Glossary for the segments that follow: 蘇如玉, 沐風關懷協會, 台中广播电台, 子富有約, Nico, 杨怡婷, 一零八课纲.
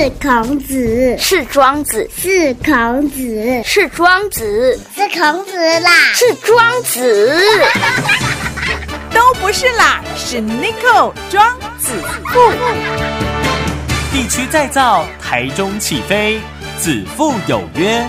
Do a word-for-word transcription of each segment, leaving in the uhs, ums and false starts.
是孔子，是庄子，是孔子，是庄子，是孔子啦，是庄子。都不是啦，是 Nico 庄子富。地区再造，台中起飞，子父有约。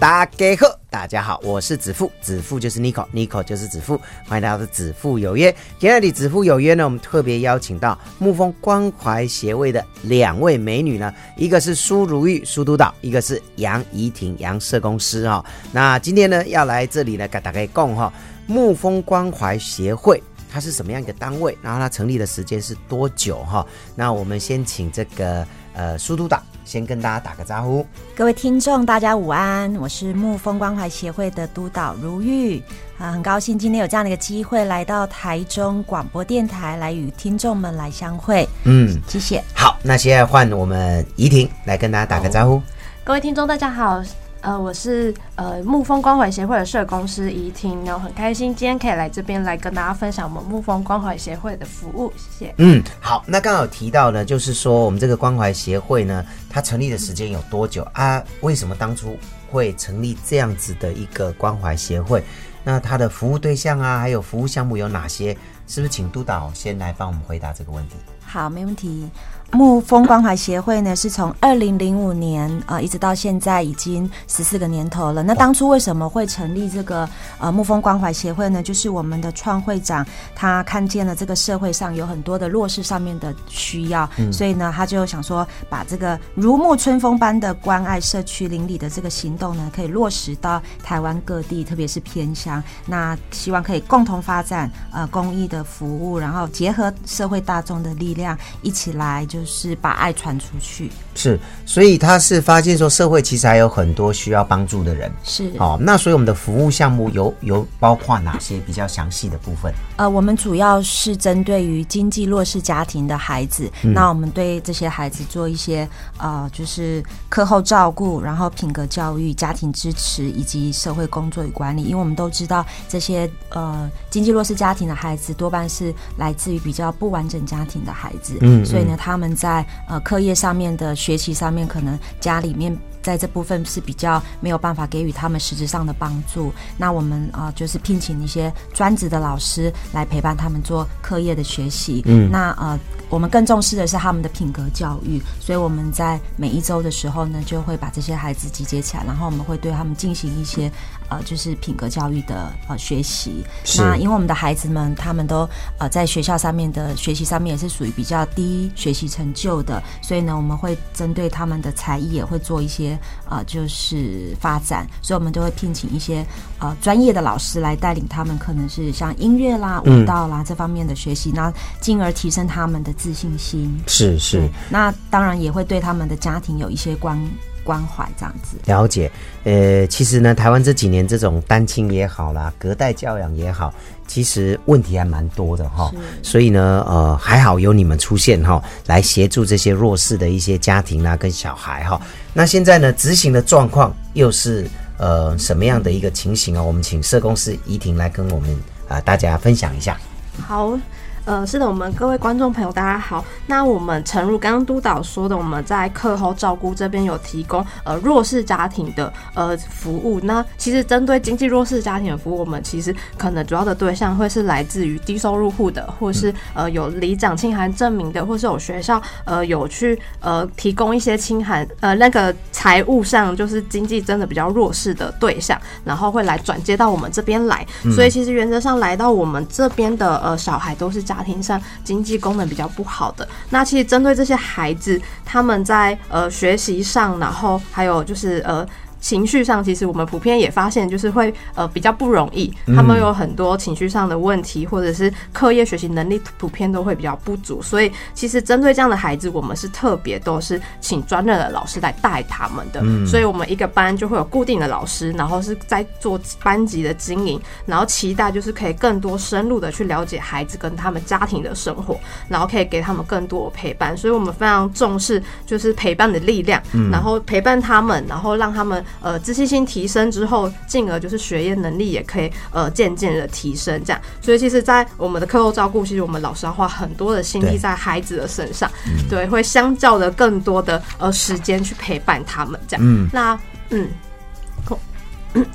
大家好，大家好，我是子父，子父就是 Nico， Nico 就是子父，欢迎大家的子父有约。今天的子父有约呢，我们特别邀请到沐风关怀协会的两位美女呢，一个是苏如玉苏督导，一个是杨怡婷杨社工师哈、哦。那今天呢，要来这里呢，跟大家讲哈，沐风关怀协会它是什么样一个单位，然后它成立的时间是多久哈、哦？那我们先请这个呃苏督导。先跟大家打个招呼，各位听众大家午安，我是沐风关怀协会的督导如玉、啊、很高兴今天有这样的一个机会来到台中广播电台来与听众们来相会。嗯，谢谢。好，那现在换我们怡婷来跟大家打个招呼。各位听众大家好，呃，我是呃沐风关怀协会的社工师怡婷，然后很开心今天可以来这边来跟大家分享我们沐风关怀协会的服务，谢谢。嗯，好，那刚好提到呢，就是说我们这个关怀协会呢，它成立的时间有多久啊？为什么当初会成立这样子的一个关怀协会？那它的服务对象啊，还有服务项目有哪些？是不是请督导先来帮我们回答这个问题？好，没问题。沐风关怀协会呢，是从二零零五年啊、呃、一直到现在已经十四个年头了。那当初为什么会成立这个呃沐风关怀协会呢？就是我们的创会长他看见了这个社会上有很多的弱势上面的需要，嗯、所以呢他就想说把这个如沐春风般的关爱社区邻里的这个行动呢，可以落实到台湾各地，特别是偏乡。那希望可以共同发展呃公益的服务，然后结合社会大众的力量，一起来就。就是把爱传出去，是，所以他是发现说社会其实还有很多需要帮助的人，是，哦，那所以我们的服务项目有有包括哪些比较详细的部分？呃，我们主要是针对于经济弱势家庭的孩子，嗯、那我们对这些孩子做一些呃，就是课后照顾，然后品格教育、家庭支持以及社会工作与管理，因为我们都知道这些呃经济弱势家庭的孩子多半是来自于比较不完整家庭的孩子，嗯，所以呢，他们。在呃课业上面的学习上面，可能家里面在这部分是比较没有办法给予他们实质上的帮助。那我们啊、呃、就是聘请一些专职的老师来陪伴他们做课业的学习。嗯，那呃我们更重视的是他们的品格教育，所以我们在每一周的时候呢，就会把这些孩子集结起来，然后我们会对他们进行一些呃就是品格教育的呃学习。那因为我们的孩子们他们都呃在学校上面的学习上面也是属于比较低学习成就的，所以呢我们会针对他们的才艺也会做一些呃就是发展，所以我们就会聘请一些呃专业的老师来带领他们，可能是像音乐啦、舞蹈啦、嗯、这方面的学习，那进而提升他们的自信心。是是，那当然也会对他们的家庭有一些关关怀这样子。了解。呃，其实呢，台湾这几年这种单亲也好啦，隔代教养也好，其实问题还蛮多的哈、哦。所以呢，呃，还好有你们出现哈、哦，来协助这些弱势的一些家庭啦、啊、跟小孩哈、哦。那现在呢，执行的状况又是呃什么样的一个情形啊、哦？我们请社工师怡婷来跟我们啊、呃、大家分享一下。好。呃，是的，我们各位观众朋友大家好。那我们诚如刚刚督导说的，我们在课后照顾这边有提供呃弱势家庭的呃服务。那其实针对经济弱势家庭的服务，我们其实可能主要的对象会是来自于低收入户的，或是呃有罹长清寒证明的，或是有学校呃有去呃提供一些清寒呃那个财务上就是经济真的比较弱势的对象，然后会来转接到我们这边来。所以其实原则上来到我们这边的呃小孩都是家。家庭上经济功能比较不好的，那其实针对这些孩子，他们在呃学习上，然后还有就是呃情绪上，其实我们普遍也发现，就是会呃比较不容易，他们有很多情绪上的问题，或者是课业学习能力普遍都会比较不足，所以其实针对这样的孩子，我们是特别都是请专任的老师来带他们的、嗯、所以我们一个班就会有固定的老师，然后是在做班级的经营，然后期待就是可以更多深入的去了解孩子跟他们家庭的生活，然后可以给他们更多陪伴，所以我们非常重视就是陪伴的力量，然后陪伴他们，然后让他们呃自信心提升之后，进而就是学业能力也可以呃渐渐的提升这样。所以其实在我们的课后照顾，其实我们老师要花很多的心力在孩子的身上， 对， 对，会相较的更多的呃时间去陪伴他们这样。嗯，那嗯。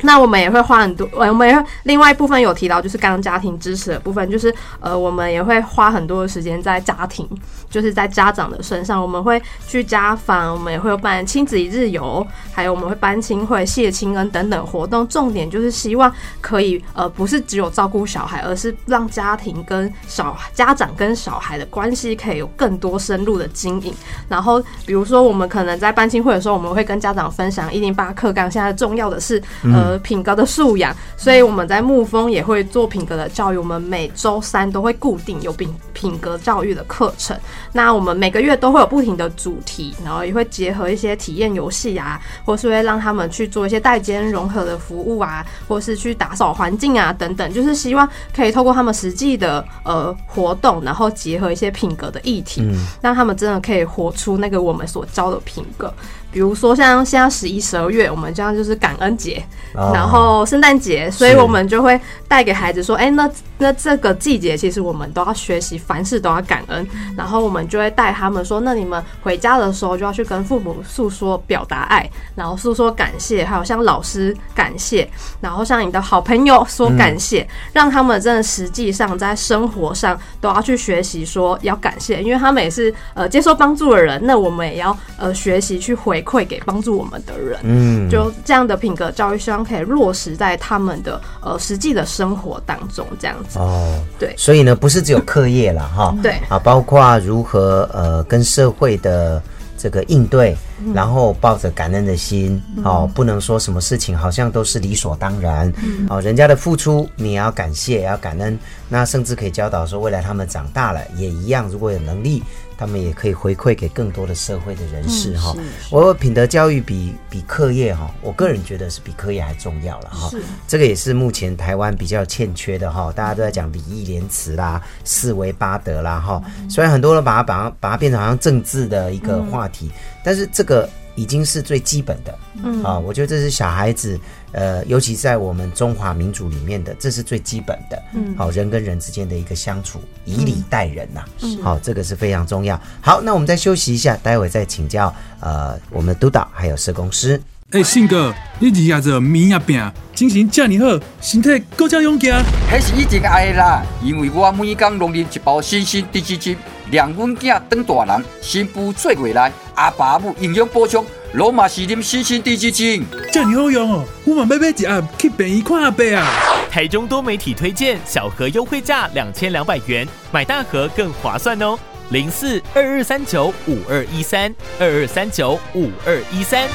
那我们也会花很多，我们也会另外一部分有提到，就是刚刚家庭支持的部分，就是呃，我们也会花很多的时间在家庭，就是在家长的身上，我们会去家访，我们也会办亲子一日游，还有我们会班亲会、谢亲恩等等活动。重点就是希望可以呃，不是只有照顾小孩，而是让家庭跟小家长跟小孩的关系可以有更多深入的经营。然后比如说我们可能在班亲会的时候，我们会跟家长分享一零八课纲现在重要的是。呃，品格的素养，所以我们在沐风也会做品格的教育。我们每周三都会固定有品品格教育的课程。那我们每个月都会有不停的主题，然后也会结合一些体验游戏啊，或是会让他们去做一些代间融合的服务啊，或是去打扫环境啊等等，就是希望可以透过他们实际的呃活动，然后结合一些品格的议题，嗯，让他们真的可以活出那个我们所教的品格。比如说像现在十一、十二月，我们这样就是感恩节，哦，然后圣诞节，所以我们就会带给孩子说，哎，那那这个季节其实我们都要学习，凡事都要感恩。然后我们就会带他们说，那你们回家的时候就要去跟父母诉说、表达爱，然后诉说感谢，还有向老师感谢，然后向你的好朋友说感谢，嗯，让他们真的实际上在生活上都要去学习说要感谢，因为他们也是呃接受帮助的人，那我们也要呃学习去回馈给帮助我们的人，嗯，就这样的品格教育，希望可以落实在他们的呃实际的生活当中，这样子哦。对，所以呢，不是只有课业啦，哈，对啊，包括如何呃跟社会的这个应对，嗯，然后抱着感恩的心，嗯，哦，不能说什么事情好像都是理所当然，嗯，哦，人家的付出你也要感谢，也要感恩，那甚至可以教导说，未来他们长大了也一样，如果有能力。他们也可以回馈给更多的社会的人士哈，嗯，我品德教育比比课业哈，我个人觉得是比课业还重要了哈。这个也是目前台湾比较欠缺的哈，大家都在讲礼义廉耻啦、四维八德啦哈，嗯。虽然很多人把它把它把它变成好像政治的一个话题，嗯，但是这个已经是最基本的，嗯啊，我觉得这是小孩子。呃，尤其在我们中华民族里面的，这是最基本的。嗯，好，人跟人之间的一个相处，以礼待人呐，啊。好，这个是非常重要。好，那我们再休息一下，待会再请教呃我们的督导还有社工师。哎，欸，信哥，你日夜做面也饼，精神这么好，身体更加勇健。那是以前爱的啦，因为我每天拢饮一包新鲜低脂精，让阮囝当大人，新妇做未来，阿爸母营养补充。罗马是啉新鲜低脂精，这么好用哦！我们买买一盒去便宜看阿伯啊！台中多媒体推荐，小盒优惠价两千两百元，买大盒更划算哦！零四二二三九五二一三二二三九五二一三。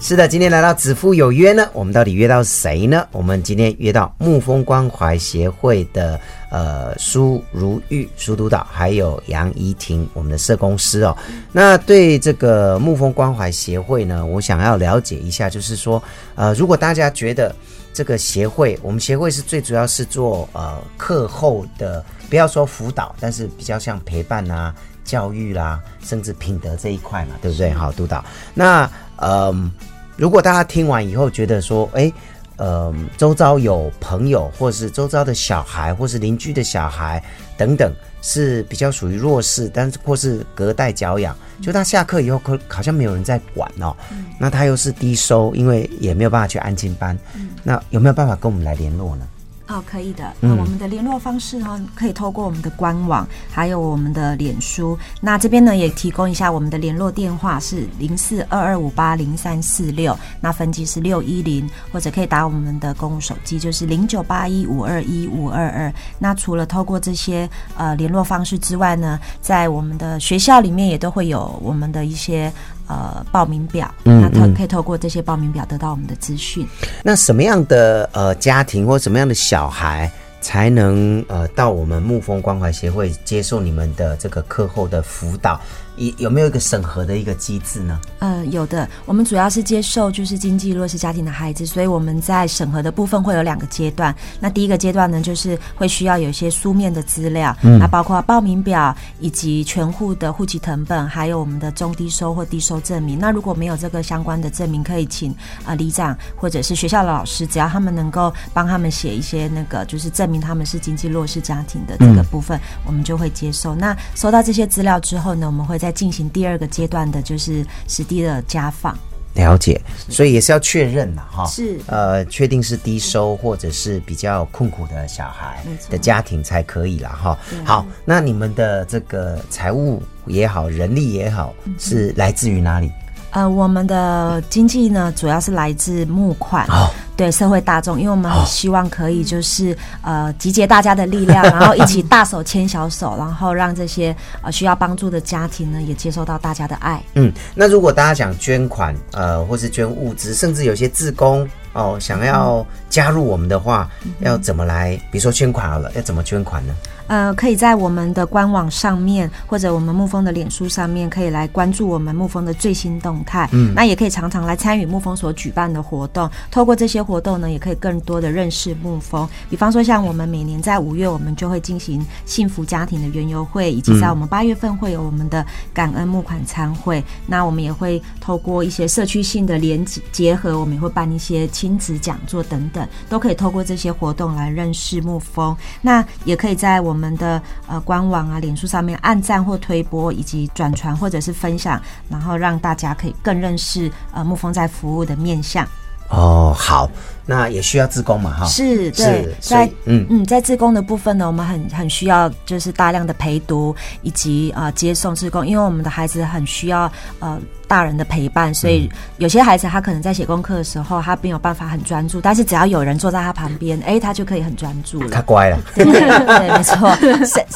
是的，今天来到子父有约呢，我们到底约到谁呢？我们今天约到沐风关怀协会的呃苏如玉苏督导，还有杨怡婷我们的社工师哦。那对这个沐风关怀协会呢，我想要了解一下，就是说呃，如果大家觉得这个协会，我们协会是最主要是做呃课后的，不要说辅导，但是比较像陪伴啊、教育啦、啊，甚至品德这一块嘛，对不对？好，督导，那嗯。如果大家听完以后觉得说，哎，呃，周遭有朋友，或是周遭的小孩，或是邻居的小孩等等，是比较属于弱势，但是或是隔代教养，就他下课以后可好像没有人在管哦，嗯，那他又是低收，因为也没有办法去安亲班，嗯，那有没有办法跟我们来联络呢？哦，可以的。那，嗯，我们的联络方式呢，可以透过我们的官网，还有我们的脸书。那这边呢，也提供一下我们的联络电话是零四二二五八零三四六，那分机是六一零，或者可以打我们的公务手机，就是零九八一五二一五二二。那除了透过这些呃联络方式之外呢，在我们的学校里面也都会有我们的一些。呃，报名表，那可以透过这些报名表得到我们的资讯。嗯嗯，那什么样的呃家庭或什么样的小孩才能呃到我们沐风关怀协会接受你们的这个课后的辅导？有没有一个审核的一个机制呢？呃，有的，我们主要是接受就是经济弱势家庭的孩子，所以我们在审核的部分会有两个阶段。那第一个阶段呢，就是会需要有一些书面的资料，嗯，那包括报名表以及全户的户籍誊本，还有我们的中低收或低收证明。那如果没有这个相关的证明，可以请呃里长或者是学校的老师，只要他们能够帮他们写一些那个就是证明他们是经济弱势家庭的这个部分，嗯，我们就会接受。那收到这些资料之后呢，我们会再进行第二个阶段的就是实地的家访。了解，所以也是要确认了哈，是呃，确定是低收或者是比较困苦的小孩的家庭才可以啦哈。好，那你们的这个财务也好，人力也好，是来自于哪里？呃，我们的经济呢，主要是来自募款。哦，对社会大众，因为我们很希望可以就是、oh. 呃集结大家的力量，然后一起大手牵小手，然后让这些呃需要帮助的家庭呢也接受到大家的爱。嗯，那如果大家想捐款呃或是捐物资，甚至有些志工哦想要加入我们的话，嗯，要怎么来？比如说捐款好了，要怎么捐款呢？呃，可以在我们的官网上面，或者我们沐风的脸书上面，可以来关注我们沐风的最新动态。嗯，那也可以常常来参与沐风所举办的活动，透过这些活动呢，也可以更多的认识沐风。比方说，像我们每年在五月，我们就会进行幸福家庭的园游会，以及在我们八月份会有我们的感恩募款餐会。嗯，那我们也会透过一些社区性的联结合，我们也会办一些亲子讲座等等，都可以透过这些活动来认识沐风。那也可以在我们我们的呃官网啊、脸书上面按赞或推播，以及转传或者是分享，然后让大家可以更认识呃沐风在服务的面向。哦，好，那也需要志工嘛，哈，是，对，是在嗯嗯，在志工的部分呢，我们很很需要就是大量的陪读以及啊、呃、接送志工，因为我们的孩子很需要呃。大人的陪伴，所以有些孩子他可能在写功课的时候他没有办法很专注，但是只要有人坐在他旁边，欸，他就可以很专注了，他乖了。对，没错。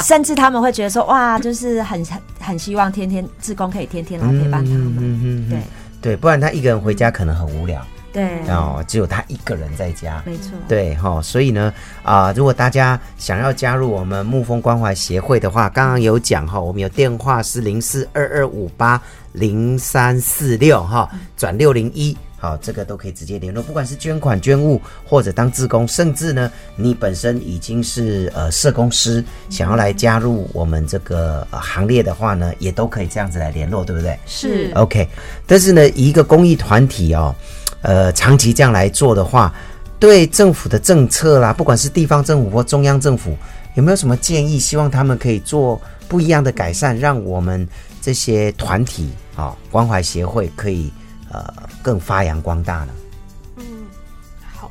甚至他们会觉得说哇，就是很很希望天天志工可以天天来陪伴他们。嗯嗯嗯，对对，不然他一个人回家可能很无聊。对，哦，只有他一个人在家，没错。对，哦，所以呢，啊、呃，如果大家想要加入我们沐风关怀协会的话，刚刚有讲哈，我们有电话是零四二二五八零三四六哈，转六零一。好，这个都可以直接联络，不管是捐款捐物或者当志工，甚至呢你本身已经是呃社工师，想要来加入我们这个、呃、行列的话呢，也都可以这样子来联络，对不对？是 OK。 但是呢以一个公益团体哦呃长期这样来做的话，对政府的政策啦，不管是地方政府或中央政府，有没有什么建议希望他们可以做不一样的改善，让我们这些团体哦关怀协会可以呃，更发扬光大呢？嗯，好，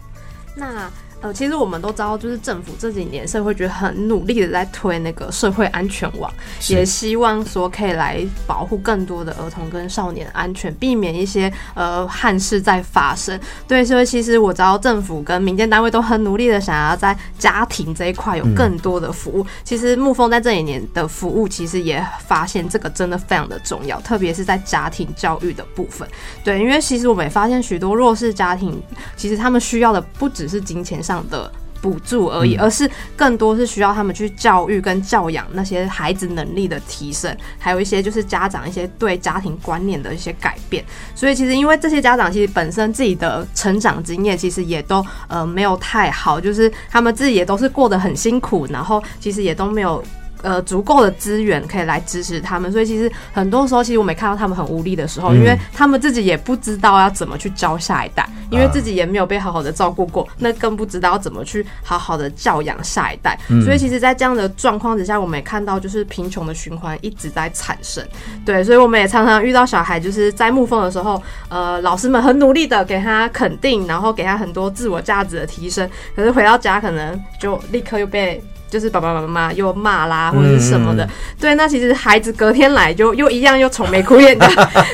那呃，其实我们都知道，就是政府这几年社会局很努力的在推那个社会安全网，也希望说可以来保护更多的儿童跟少年安全，避免一些呃憾事在发生。对，所以其实我知道政府跟民间单位都很努力的想要在家庭这一块有更多的服务。嗯，其实沐风在这几年的服务，其实也发现这个真的非常的重要，特别是在家庭教育的部分。对，因为其实我们也发现许多弱势家庭，其实他们需要的不只是金钱上的补助而已，而是更多是需要他们去教育跟教养那些孩子能力的提升，还有一些就是家长一些对家庭观念的一些改变。所以其实因为这些家长其实本身自己的成长经验其实也都呃没有太好，就是他们自己也都是过得很辛苦，然后其实也都没有呃，足够的资源可以来支持他们，所以其实很多时候，其实我们看到他们很无力的时候，嗯，因为他们自己也不知道要怎么去教下一代，因为自己也没有被好好的照顾过，那更不知道要怎么去好好的教养下一代。嗯，所以其实在这样的状况之下，我们也看到就是贫穷的循环一直在产生。对，所以我们也常常遇到小孩就是在沐风的时候，呃，老师们很努力的给他肯定，然后给他很多自我价值的提升，可是回到家可能就立刻又被就是爸爸妈妈又骂啦或者是什么的。嗯，对，那其实孩子隔天来就又一样又愁眉苦脸的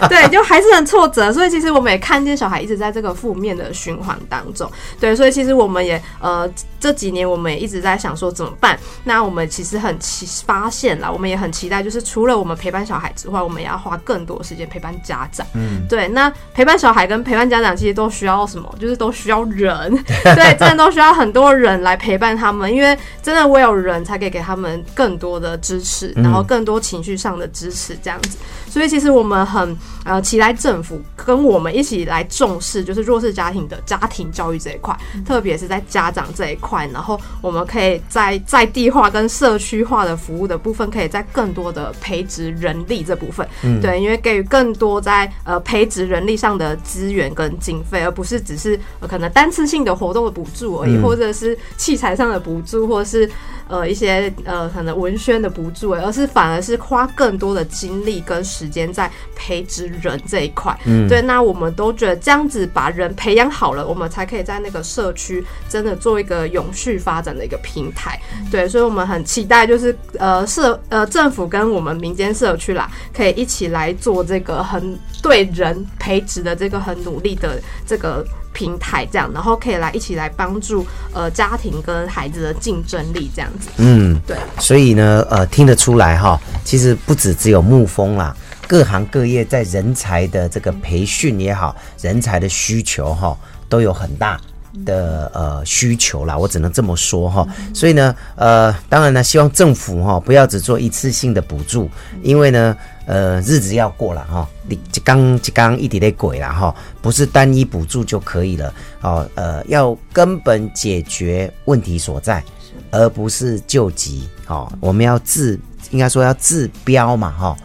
对，就还是很挫折。所以其实我们也看见小孩一直在这个负面的循环当中。对，所以其实我们也呃这几年我们也一直在想说怎么办。那我们其实很期发现啦，我们也很期待就是除了我们陪伴小孩之外，我们也要花更多时间陪伴家长。嗯，对，那陪伴小孩跟陪伴家长其实都需要什么，就是都需要人对，真的都需要很多人来陪伴他们，因为真的我也有人才可以给他们更多的支持，然后更多情绪上的支持这样子。所以其实我们很呃期待政府跟我们一起来重视就是弱势家庭的家庭教育这一块，特别是在家长这一块，然后我们可以在在地化跟社区化的服务的部分可以在更多的培植人力这部分、嗯、对，因为给予更多在呃培植人力上的资源跟经费，而不是只是、呃、可能单次性的活动的补助而已、嗯、或者是器材上的补助，或者是呃一些呃可能文宣的补助，而是反而是花更多的精力跟时间在培植人这一块、嗯、对，那我们都觉得这样子把人培养好了，我们才可以在那个社区真的做一个永续发展的一个平台。对，所以我们很期待就是呃社呃政府跟我们民间社区啦可以一起来做这个很对人培植的这个很努力的这个平台这样，然后可以来一起来帮助呃家庭跟孩子的竞争力这样子。嗯，对，所以呢呃听得出来哈，其实不只只有沐风啦，各行各业在人才的这个培训也好，人才的需求哈都有很大的呃需求啦，我只能这么说哈、哦嗯、所以呢呃当然呢希望政府哈、哦、不要只做一次性的补助，因为呢呃日子要过啦哈、哦、一天一天一直在过啦哈、哦、不是单一补助就可以了、哦、呃要根本解决问题所在，而不是救急、哦、我们要治，应该说要治标嘛哈、哦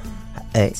欸、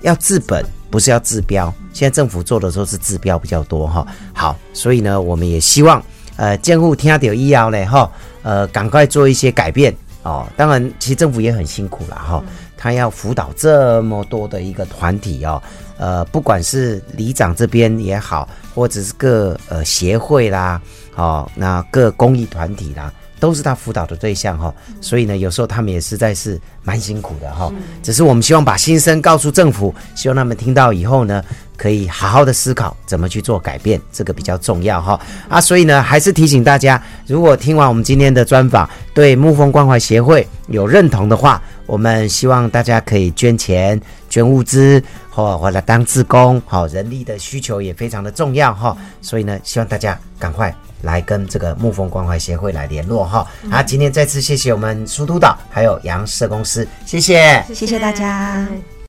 要治本，不是要治标，现在政府做的时候是治标比较多哈。好，所以呢，我们也希望呃，政府听到以后呢，哈，呃，赶快做一些改变哦。当然，其实政府也很辛苦了哈，他要辅导这么多的一个团体哦，呃，不管是里长这边也好，或者是各呃协会啦，哦，那各公益团体啦。都是他辅导的对象哈，所以呢，有时候他们也实在是蛮辛苦的哈。只是我们希望把心声告诉政府，希望他们听到以后呢，可以好好的思考怎么去做改变，这个比较重要哈。啊，所以呢，还是提醒大家，如果听完我们今天的专访，对沐风关怀协会有认同的话，我们希望大家可以捐钱、捐物资，或或者当志工，好，人力的需求也非常的重要哈。所以呢，希望大家赶快。来跟这个沐风关怀协会来联络哈、嗯、啊！今天再次谢谢我们苏督导还有杨社工师，谢谢，谢谢大家。